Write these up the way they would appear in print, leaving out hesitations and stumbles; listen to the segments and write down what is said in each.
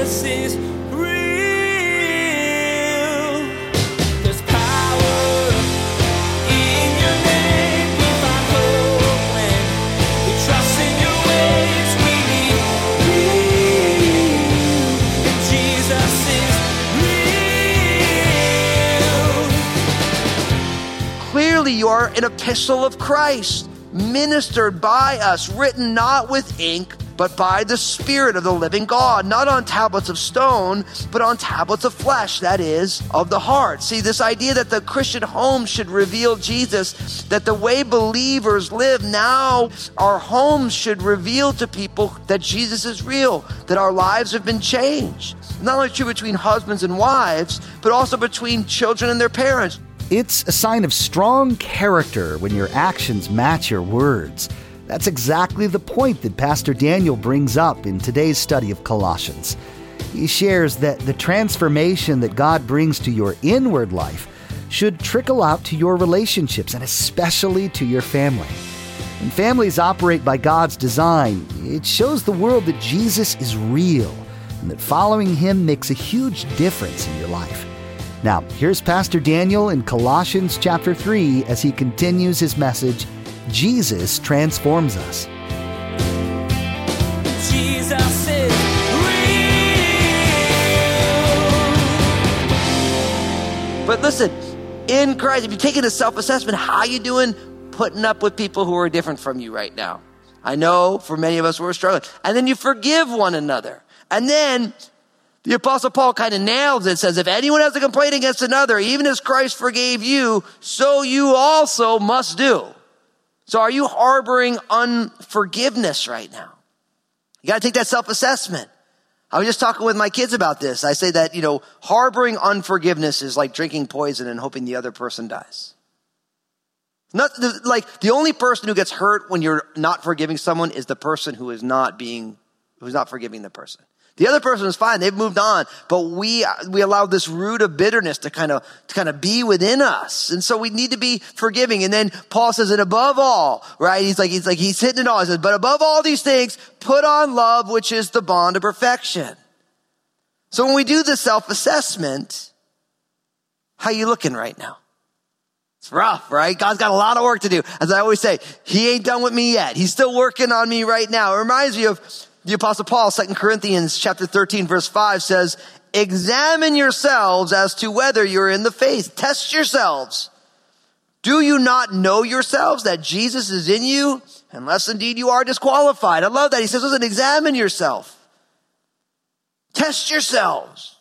Jesus is real. There's power in your name. We find hope when we trust in your ways. We need real. And Jesus is real. Clearly, you are an epistle of Christ, ministered by us, written not with ink, but by the Spirit of the living God, not on tablets of stone, but on tablets of flesh, that is, of the heart. See, this idea that the Christian home should reveal Jesus, that the way believers live now, our homes should reveal to people that Jesus is real, that our lives have been changed. Not only true between husbands and wives, but also between children and their parents. It's a sign of strong character when your actions match your words. That's exactly the point that Pastor Daniel brings up in today's study of Colossians. He shares that the transformation that God brings to your inward life should trickle out to your relationships and especially to your family. When families operate by God's design, it shows the world that Jesus is real and that following him makes a huge difference in your life. Now, here's Pastor Daniel in Colossians chapter 3 as he continues his message, Jesus transforms us. Jesus is real. But listen, in Christ, if you're taking a self-assessment, how are you doing putting up with people who are different from you right now? I know for many of us, we're struggling. And then you forgive one another. And then the Apostle Paul kind of nails it, says, if anyone has a complaint against another, even as Christ forgave you, so you also must do. So are you harboring unforgiveness right now? You got to take that self-assessment. I was just talking with my kids about this. I say that, harboring unforgiveness is like drinking poison and hoping the other person dies. The only person who gets hurt when you're not forgiving someone is the person who's not forgiving the person. The other person is fine. They've moved on. But we allow this root of bitterness to kind of be within us. And so we need to be forgiving. And then Paul says, and above all, right? He's like, he's hitting it all. He says, but above all these things, put on love, which is the bond of perfection. So when we do the self-assessment, how you looking right now? It's rough, right? God's got a lot of work to do. As I always say, he ain't done with me yet. He's still working on me right now. It reminds me of the Apostle Paul, 2 Corinthians chapter 13, verse 5 says, examine yourselves as to whether you're in the faith. Test yourselves. Do you not know yourselves that Jesus is in you? Unless indeed you are disqualified. I love that. He says, listen, examine yourself. Test yourselves.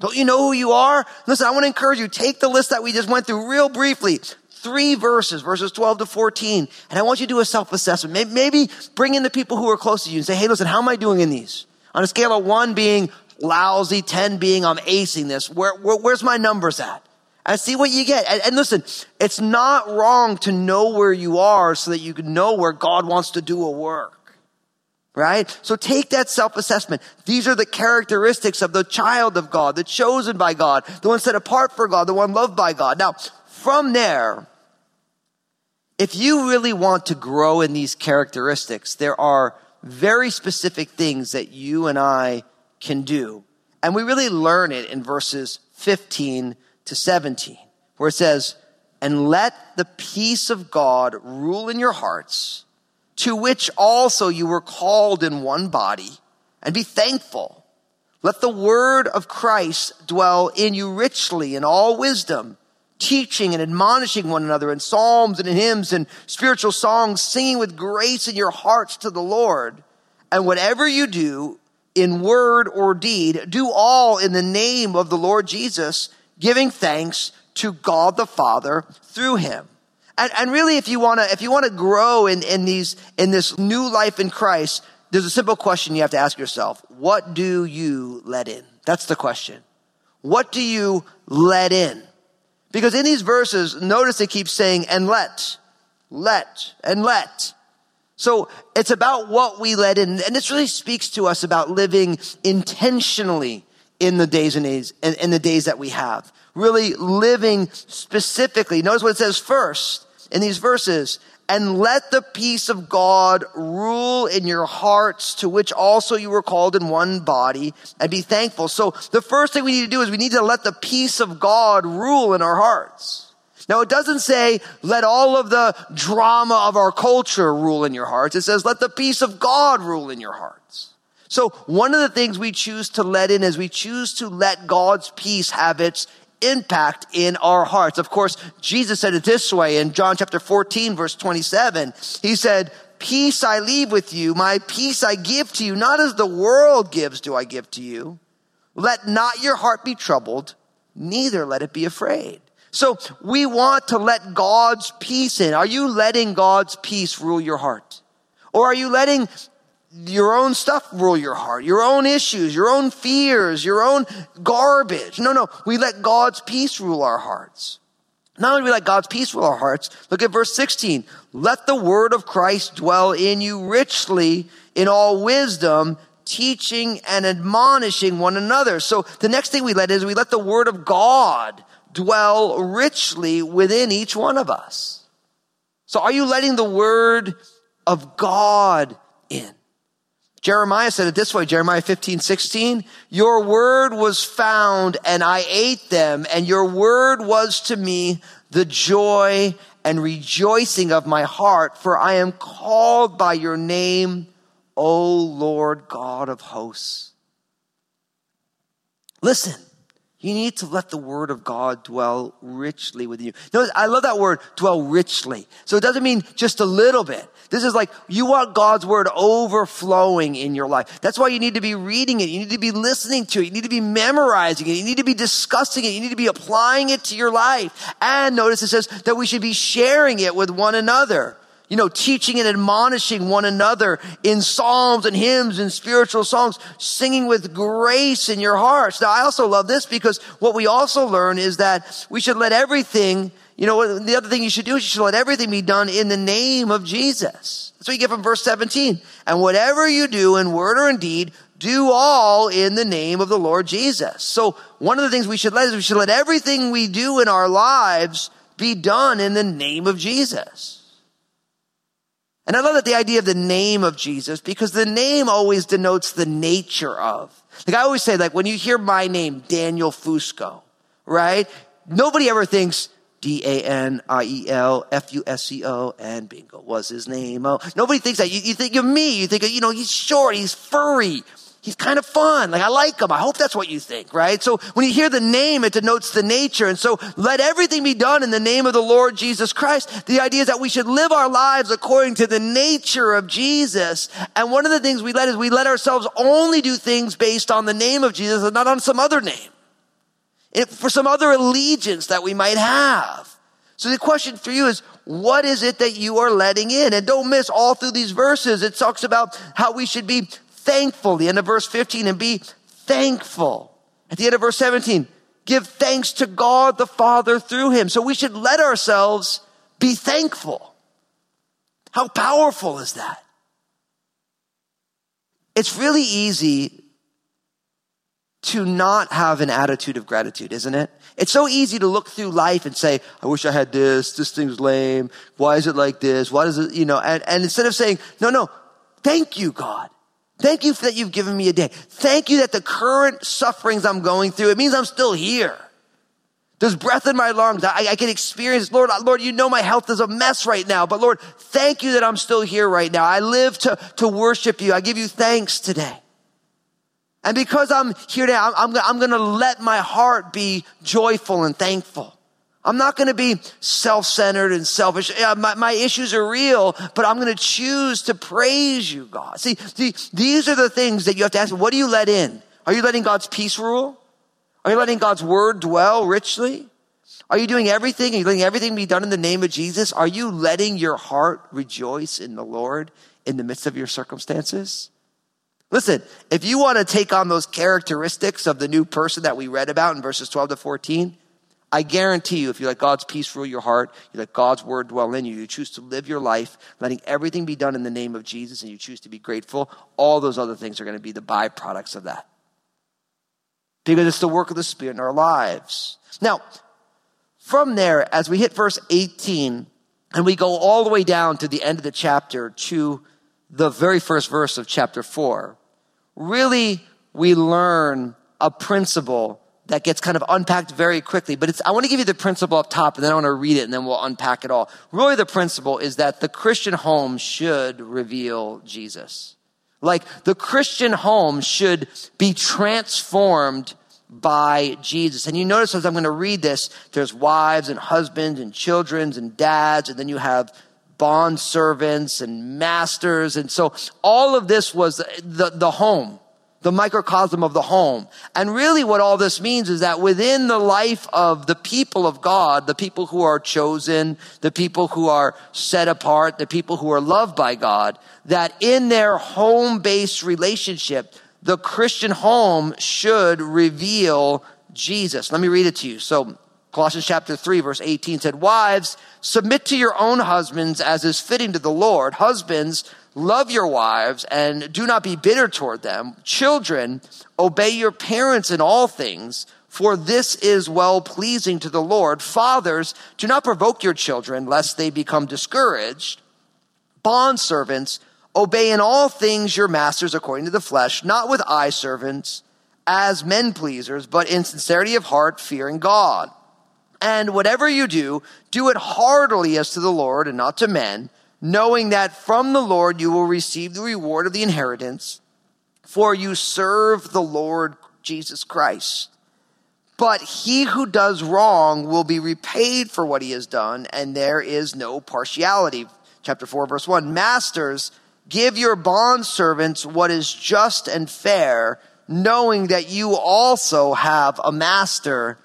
Don't you know who you are? Listen, I want to encourage you. Take the list that we just went through real briefly. 3 verses, verses 12 to 14. And I want you to do a self-assessment. Maybe bring in the people who are close to you and say, hey, listen, how am I doing in these? On a scale of 1 being lousy, 10 being I'm acing this. Where's my numbers at? And see what you get. And listen, it's not wrong to know where you are so that you can know where God wants to do a work. Right? So take that self-assessment. These are the characteristics of the child of God, the chosen by God, the one set apart for God, the one loved by God. Now, from there, if you really want to grow in these characteristics, there are very specific things that you and I can do. And we really learn it in verses 15 to 17, where it says, and let the peace of God rule in your hearts, to which also you were called in one body, and be thankful. Let the word of Christ dwell in you richly in all wisdom, teaching and admonishing one another in psalms and in hymns and spiritual songs, singing with grace in your hearts to the Lord. And whatever you do in word or deed, do all in the name of the Lord Jesus, giving thanks to God the Father through him. And really, if you want to grow in this new life in Christ, there's a simple question you have to ask yourself. What do you let in? That's the question. What do you let in? Because in these verses, notice it keeps saying, and let, and let. So it's about what we let in. And this really speaks to us about living intentionally in the days and ages, in the days that we have. Really living specifically. Notice what it says first in these verses. and let the peace of God rule in your hearts, to which also you were called in one body, and be thankful. So the first thing we need to do is we need to let the peace of God rule in our hearts. Now, it doesn't say, let all of the drama of our culture rule in your hearts. It says, let the peace of God rule in your hearts. So one of the things we choose to let in is we choose to let God's peace have its impact in our hearts. Of course, Jesus said it this way in John chapter 14, verse 27. He said, peace I leave with you, my peace I give to you, not as the world gives do I give to you. Let not your heart be troubled, neither let it be afraid. So we want to let God's peace in. Are you letting God's peace rule your heart? Or are you letting your own stuff rule your heart, your own issues, your own fears, your own garbage? No, we let God's peace rule our hearts. Not only do we let God's peace rule our hearts, look at verse 16. Let the word of Christ dwell in you richly in all wisdom, teaching and admonishing one another. So the next thing we let is we let the word of God dwell richly within each one of us. So are you letting the word of God in? Jeremiah said it this way, Jeremiah 15:16, your word was found and I ate them, and your word was to me the joy and rejoicing of my heart, for I am called by your name, O Lord God of hosts. Listen. You need to let the word of God dwell richly within you. Notice, I love that word, dwell richly. So it doesn't mean just a little bit. This is like, you want God's word overflowing in your life. That's why you need to be reading it. You need to be listening to it. You need to be memorizing it. You need to be discussing it. You need to be applying it to your life. And notice it says that we should be sharing it with one another. You know, teaching and admonishing one another in psalms and hymns and spiritual songs, singing with grace in your hearts. Now, I also love this, because what we also learn is that we should let everything, you know, the other thing you should do is you should let everything be done in the name of Jesus. That's what you get from verse 17. And whatever you do in word or in deed, do all in the name of the Lord Jesus. So one of the things we should let is we should let everything we do in our lives be done in the name of Jesus. And I love that the idea of the name of Jesus, because the name always denotes the nature of. Like I always say, like when you hear my name, Daniel Fusco, right? Nobody ever thinks D-A-N-I-E-L-F-U-S-C-O and bingo was his name. Oh, nobody thinks that. You think of me. You think, of, you know, he's short, he's furry. He's kind of fun. Like, I like him. I hope that's what you think, right? So when you hear the name, it denotes the nature. And so let everything be done in the name of the Lord Jesus Christ. The idea is that we should live our lives according to the nature of Jesus. And one of the things we let is we let ourselves only do things based on the name of Jesus and not on some other name, for some other allegiance that we might have. So the question for you is, what is it that you are letting in? And don't miss, all through these verses, it talks about how we should be thankful, the end of verse 15, and be thankful. At the end of verse 17, give thanks to God the Father through him. So we should let ourselves be thankful. How powerful is that? It's really easy to not have an attitude of gratitude, isn't it? It's so easy to look through life and say, I wish I had this, this thing's lame, why is it like this, why does it, you know, and instead of saying, no, thank you, God. Thank you for that you've given me a day. Thank you that the current sufferings I'm going through, it means I'm still here. There's breath in my lungs. I can experience, Lord, you know my health is a mess right now. But Lord, thank you that I'm still here right now. I live to worship you. I give you thanks today. And because I'm here today, I'm going to let my heart be joyful and thankful. I'm not going to be self-centered and selfish. My issues are real, but I'm going to choose to praise you, God. See, these are the things that you have to ask. What do you let in? Are you letting God's peace rule? Are you letting God's word dwell richly? Are you doing everything? Are you letting everything be done in the name of Jesus? Are you letting your heart rejoice in the Lord in the midst of your circumstances? Listen, if you want to take on those characteristics of the new person that we read about in verses 12 to 14, I guarantee you, if you let God's peace rule your heart, you let God's word dwell in you, you choose to live your life, letting everything be done in the name of Jesus, and you choose to be grateful, all those other things are going to be the byproducts of that. Because it's the work of the Spirit in our lives. Now, from there, as we hit verse 18, And we go all the way down to the end of the chapter to the very first verse of chapter 4. Really, we learn a principle that gets kind of unpacked very quickly. But I want to give you the principle up top, and then I want to read it, and then we'll unpack it all. Really, the principle is that the Christian home should reveal Jesus. Like, the Christian home should be transformed by Jesus. And you notice as I'm going to read this, there's wives and husbands and children and dads, and then you have bond servants and masters. And so all of this was the home, the microcosm of the home. And really what all this means is that within the life of the people of God, the people who are chosen, the people who are set apart, the people who are loved by God, that in their home-based relationship, the Christian home should reveal Jesus. Let me read it to you. So Colossians chapter 3, verse 18 said, "Wives, submit to your own husbands as is fitting to the Lord. Husbands, love your wives and do not be bitter toward them. Children, obey your parents in all things, for this is well-pleasing to the Lord. Fathers, do not provoke your children, lest they become discouraged. Bondservants, obey in all things your masters according to the flesh, not with eye servants as men pleasers, but in sincerity of heart, fearing God. And whatever you do, do it heartily as to the Lord and not to men, knowing that from the Lord you will receive the reward of the inheritance, for you serve the Lord Jesus Christ. But he who does wrong will be repaid for what he has done, and there is no partiality." Chapter 4, verse 1, "Masters, give your bondservants what is just and fair, knowing that you also have a master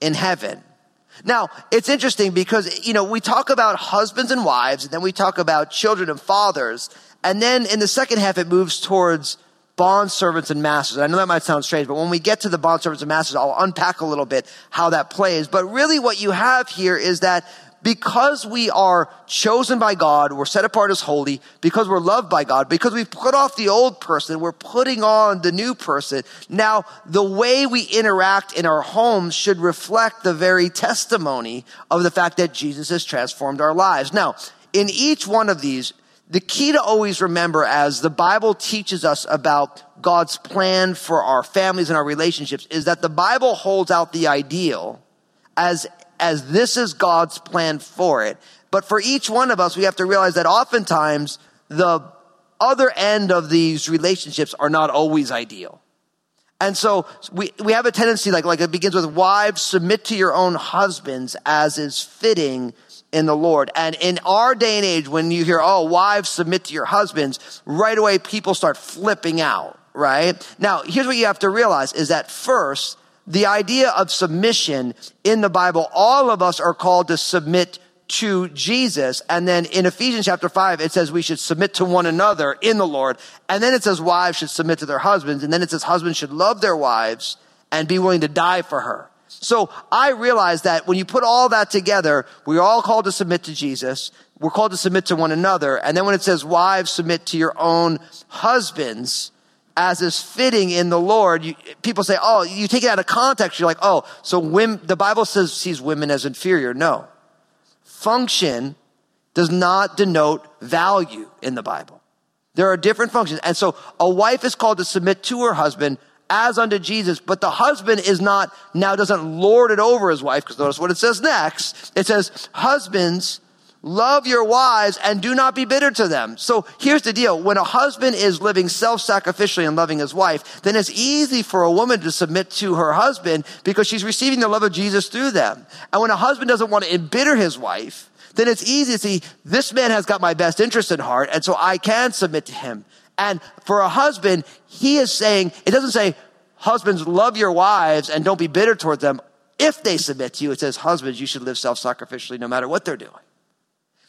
in heaven." Now, it's interesting because, we talk about husbands and wives, and then we talk about children and fathers. And then in the second half, it moves towards bondservants and masters. And I know that might sound strange, but when we get to the bondservants and masters, I'll unpack a little bit how that plays. But really what you have here is that because we are chosen by God, we're set apart as holy, because we're loved by God, because we've put off the old person, we're putting on the new person. Now, the way we interact in our homes should reflect the very testimony of the fact that Jesus has transformed our lives. Now, in each one of these, the key to always remember as the Bible teaches us about God's plan for our families and our relationships is that the Bible holds out the ideal as this is God's plan for it. But for each one of us, we have to realize that oftentimes the other end of these relationships are not always ideal. And so we have a tendency, like it begins with, "Wives, submit to your own husbands as is fitting in the Lord." And in our day and age, when you hear, "Oh, wives, submit to your husbands," right away people start flipping out, right? Now, here's what you have to realize is that first, the idea of submission in the Bible, all of us are called to submit to Jesus. And then in Ephesians chapter 5, it says we should submit to one another in the Lord. And then it says wives should submit to their husbands. And then it says husbands should love their wives and be willing to die for her. So I realize that when you put all that together, we're all called to submit to Jesus. We're called to submit to one another. And then when it says wives, submit to your own husbands as is fitting in the Lord, people say, "Oh, you take it out of context." You're like, "Oh, so women," the Bible sees women as inferior. No. Function does not denote value in the Bible. There are different functions. And so a wife is called to submit to her husband as unto Jesus, but the husband doesn't lord it over his wife, because notice what it says next. It says, "Husbands, love your wives and do not be bitter to them." So here's the deal. When a husband is living self-sacrificially and loving his wife, then it's easy for a woman to submit to her husband because she's receiving the love of Jesus through them. And when a husband doesn't want to embitter his wife, then it's easy to see, this man has got my best interest in heart, and so I can submit to him. And for a husband, it doesn't say, "Husbands, love your wives and don't be bitter toward them if they submit to you." It says, "Husbands, you should live self-sacrificially no matter what they're doing."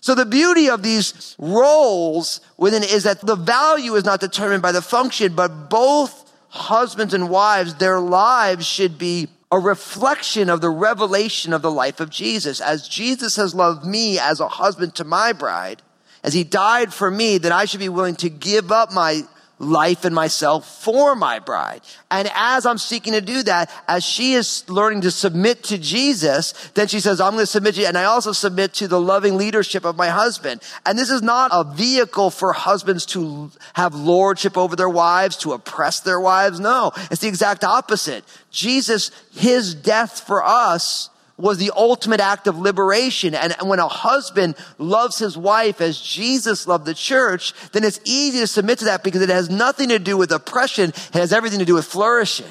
So the beauty of these roles within it is that the value is not determined by the function, but both husbands and wives, their lives should be a reflection of the revelation of the life of Jesus. As Jesus has loved me as a husband to my bride, as he died for me, then I should be willing to give up my life and myself for my bride. And as I'm seeking to do that, as she is learning to submit to Jesus, then she says, I'm going to submit to you. And I also submit to the loving leadership of my husband. And this is not a vehicle for husbands to have lordship over their wives, to oppress their wives. No, it's the exact opposite. Jesus, his death for us was the ultimate act of liberation. And when a husband loves his wife as Jesus loved the church, then it's easy to submit to that because it has nothing to do with oppression. It has everything to do with flourishing.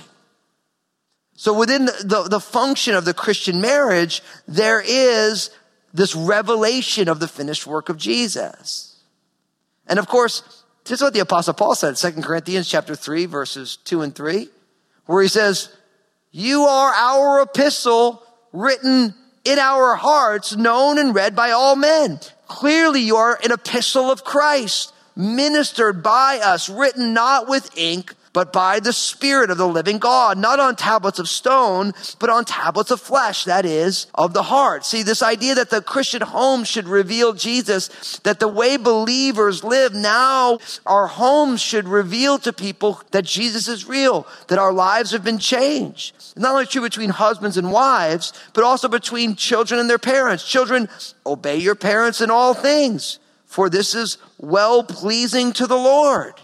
So within the function of the Christian marriage, there is this revelation of the finished work of Jesus. And of course, this is what the Apostle Paul said, 2 Corinthians chapter 3, verses 2 and 3, where he says, you are our epistle, written in our hearts, known and read by all men. Clearly you are an epistle of Christ, ministered by us, written not with ink, but by the Spirit of the living God, not on tablets of stone, but on tablets of flesh, that is, of the heart. See, this idea that the Christian home should reveal Jesus, that the way believers live now, our homes should reveal to people that Jesus is real, that our lives have been changed. Not only true between husbands and wives, but also between children and their parents. Children, obey your parents in all things, for this is well-pleasing to the Lord.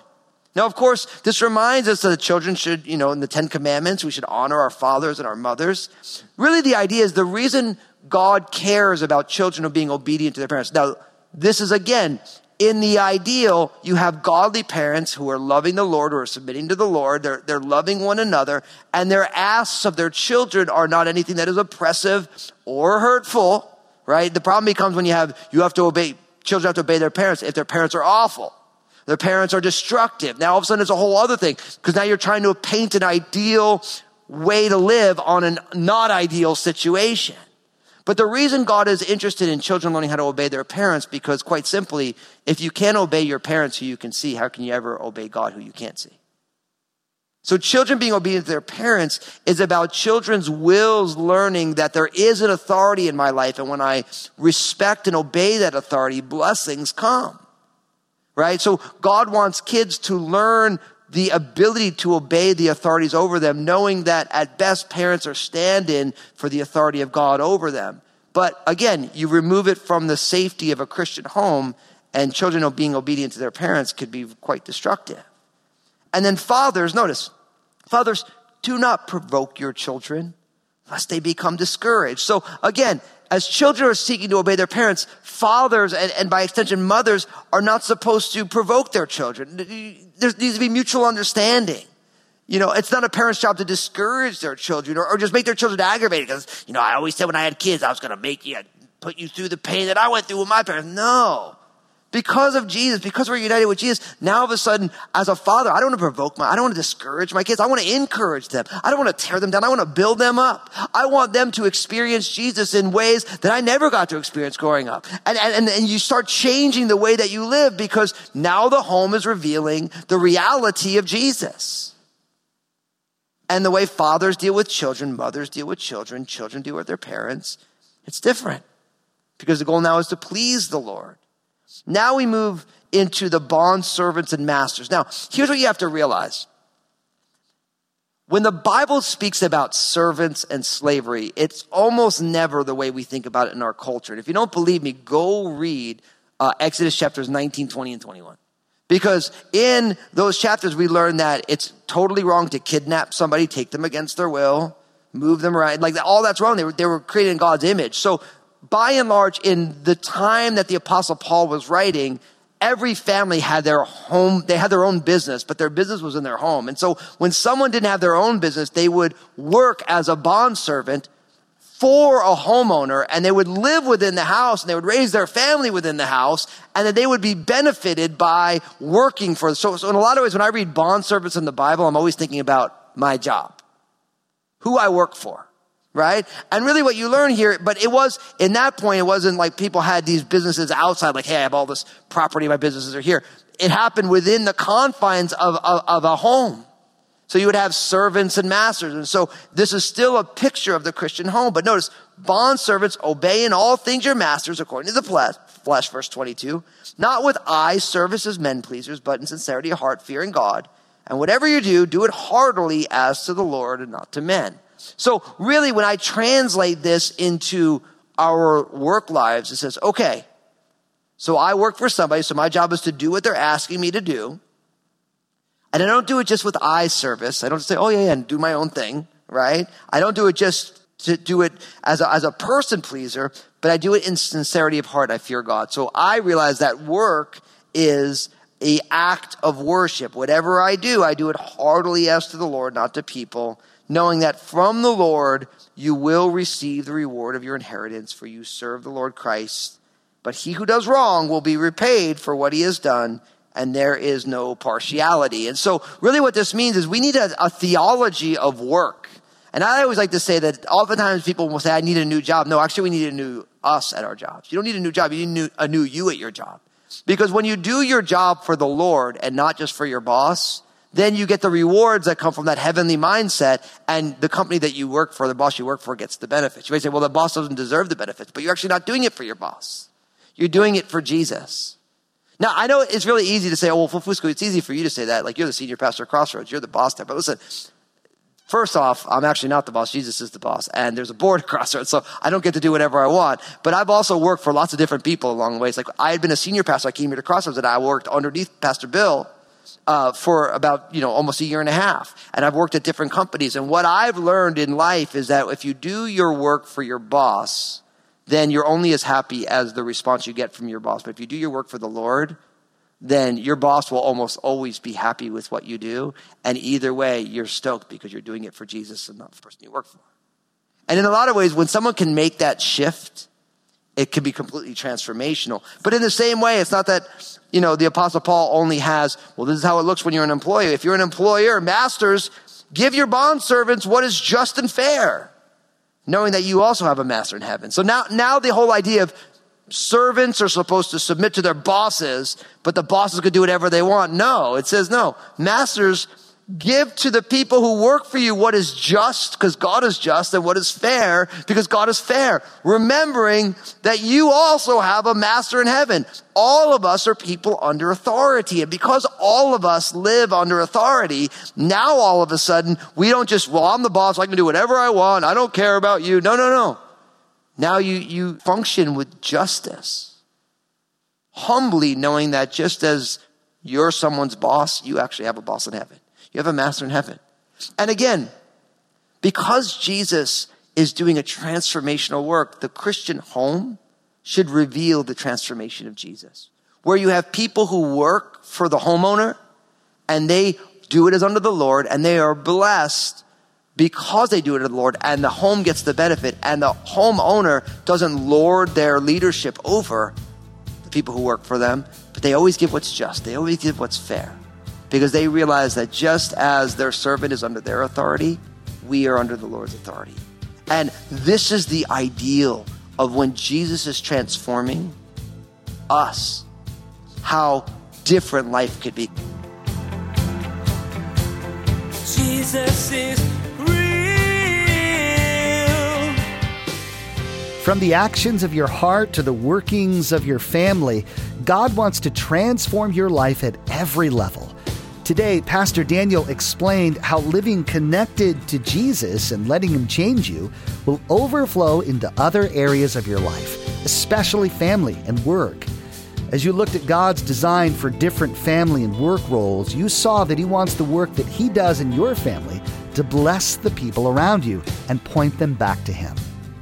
Now, of course, this reminds us that the children should, in the Ten Commandments, we should honor our fathers and our mothers. Really, the idea is the reason God cares about children of being obedient to their parents. Now, this is, again, in the ideal, you have godly parents who are loving the Lord, who are submitting to the Lord. They're loving one another, and their asks of their children are not anything that is oppressive or hurtful, right? The problem becomes when children have to obey their parents if their parents are awful. Their parents are destructive. Now, all of a sudden, it's a whole other thing because now you're trying to paint an ideal way to live on a not ideal situation. But the reason God is interested in children learning how to obey their parents, because quite simply, if you can't obey your parents who you can see, how can you ever obey God who you can't see? So children being obedient to their parents is about children's wills learning that there is an authority in my life. And when I respect and obey that authority, blessings come. Right? So God wants kids to learn the ability to obey the authorities over them, knowing that at best parents are stand-in for the authority of God over them. But again, you remove it from the safety of a Christian home, and children being obedient to their parents could be quite destructive. And then fathers, notice, fathers, do not provoke your children lest they become discouraged. So again, as children are seeking to obey their parents, fathers and by extension mothers are not supposed to provoke their children. There needs to be mutual understanding. It's not a parent's job to discourage their children or just make their children aggravated. Because, I always said when I had kids, I was going to put you through the pain that I went through with my parents. No. Because of Jesus, because we're united with Jesus, now all of a sudden, as a father, I don't want to discourage my kids. I want to encourage them. I don't want to tear them down. I want to build them up. I want them to experience Jesus in ways that I never got to experience growing up. And you start changing the way that you live because now the home is revealing the reality of Jesus. And the way fathers deal with children, mothers deal with children, children deal with their parents, it's different because the goal now is to please the Lord. Now we move into the bond servants and masters. Now, here's what you have to realize. When the Bible speaks about servants and slavery, it's almost never the way we think about it in our culture. And if you don't believe me, go read Exodus chapters 19, 20, and 21. Because in those chapters, we learn that it's totally wrong to kidnap somebody, take them against their will, move them around. Like all that's wrong. They were created in God's image. So by and large, in the time that the Apostle Paul was writing, every family had their home. They had their own business, but their business was in their home. And so when someone didn't have their own business, they would work as a bondservant for a homeowner, and they would live within the house, and they would raise their family within the house, and that they would be benefited by working for. So in a lot of ways, when I read bondservants in the Bible, I'm always thinking about my job, who I work for. Right? And really what you learn here, but in that point, it wasn't like people had these businesses outside, like, hey, I have all this property, my businesses are here. It happened within the confines of a home. So you would have servants and masters. And so this is still a picture of the Christian home. But notice, bondservants, obey in all things your masters according to the flesh, verse 22, not with eye service as men pleasers, but in sincerity of heart, fearing God. And whatever you do, do it heartily as to the Lord and not to men. So really, when I translate this into our work lives, it says, okay, so I work for somebody, so my job is to do what they're asking me to do. And I don't do it just with eye service. I don't say, oh, yeah, and do my own thing, right? I don't do it just to do it as a person pleaser, but I do it in sincerity of heart. I fear God. So I realize that work is an act of worship. Whatever I do it heartily as to the Lord, not to people, knowing that from the Lord you will receive the reward of your inheritance, for you serve the Lord Christ. But he who does wrong will be repaid for what he has done, and there is no partiality. And so really what this means is we need a theology of work. And I always like to say that oftentimes people will say, I need a new job. No, actually, we need a new us at our jobs. You don't need a new job. You need a new you at your job. Because when you do your job for the Lord and not just for your boss, then you get the rewards that come from that heavenly mindset, and the company that you work for, the boss you work for, gets the benefits. You may say, well, the boss doesn't deserve the benefits, but you're actually not doing it for your boss. You're doing it for Jesus. Now, I know it's really easy to say, oh, well, Fusco, it's easy for you to say that. Like, you're the senior pastor at Crossroads. You're the boss there. But listen, first off, I'm actually not the boss. Jesus is the boss. And there's a board at Crossroads, so I don't get to do whatever I want. But I've also worked for lots of different people along the way. It's like I had been a senior pastor. I came here to Crossroads, and I worked underneath Pastor Bill for about, almost a year and a half. And I've worked at different companies. And what I've learned in life is that if you do your work for your boss, then you're only as happy as the response you get from your boss. But if you do your work for the Lord, then your boss will almost always be happy with what you do. And either way, you're stoked because you're doing it for Jesus and not the person you work for. And in a lot of ways, when someone can make that shift, it can be completely transformational. But in the same way, it's not that, the Apostle Paul only has, well, this is how it looks when you're an employee. If you're an employer, masters, give your bondservants what is just and fair, knowing that you also have a master in heaven. So now the whole idea of servants are supposed to submit to their bosses, but the bosses could do whatever they want. No, it says no. Masters, give to the people who work for you what is just, because God is just, and what is fair, because God is fair. Remembering that you also have a master in heaven. All of us are people under authority. And because all of us live under authority, now all of a sudden, we don't just, well, I'm the boss, I can do whatever I want, I don't care about you. No. Now you function with justice. Humbly knowing that just as you're someone's boss, you actually have a boss in heaven. You have a master in heaven. And again, because Jesus is doing a transformational work, the Christian home should reveal the transformation of Jesus, where you have people who work for the homeowner and they do it as unto the Lord, and they are blessed because they do it unto the Lord, and the home gets the benefit, and the homeowner doesn't lord their leadership over the people who work for them, but they always give what's just. They always give what's fair. Because they realize that just as their servant is under their authority, we are under the Lord's authority. And this is the ideal of when Jesus is transforming us, how different life could be. Jesus is real. From the actions of your heart to the workings of your family, God wants to transform your life at every level. Today, Pastor Daniel explained how living connected to Jesus and letting him change you will overflow into other areas of your life, especially family and work. As you looked at God's design for different family and work roles, you saw that he wants the work that he does in your family to bless the people around you and point them back to him.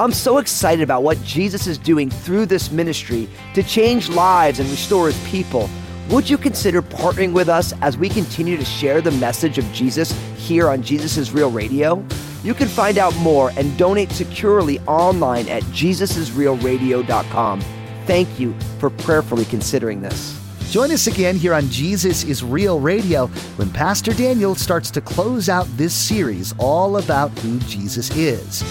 I'm so excited about what Jesus is doing through this ministry to change lives and restore his people. Would you consider partnering with us as we continue to share the message of Jesus here on Jesus Is Real Radio? You can find out more and donate securely online at JesusIsRealRadio.com. thank you for prayerfully considering this. Join us again here on Jesus Is Real Radio when Pastor Daniel starts to close out this series all about who Jesus is.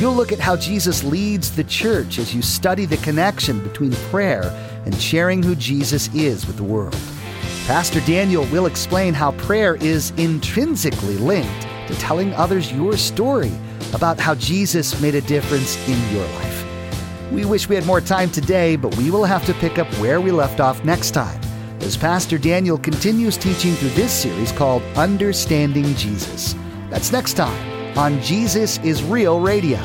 You'll look at how Jesus leads the church as you study the connection between prayer and sharing who Jesus is with the world. Pastor Daniel will explain how prayer is intrinsically linked to telling others your story about how Jesus made a difference in your life. We wish we had more time today, but we will have to pick up where we left off next time as Pastor Daniel continues teaching through this series called Understanding Jesus. That's next time on Jesus Is Real Radio.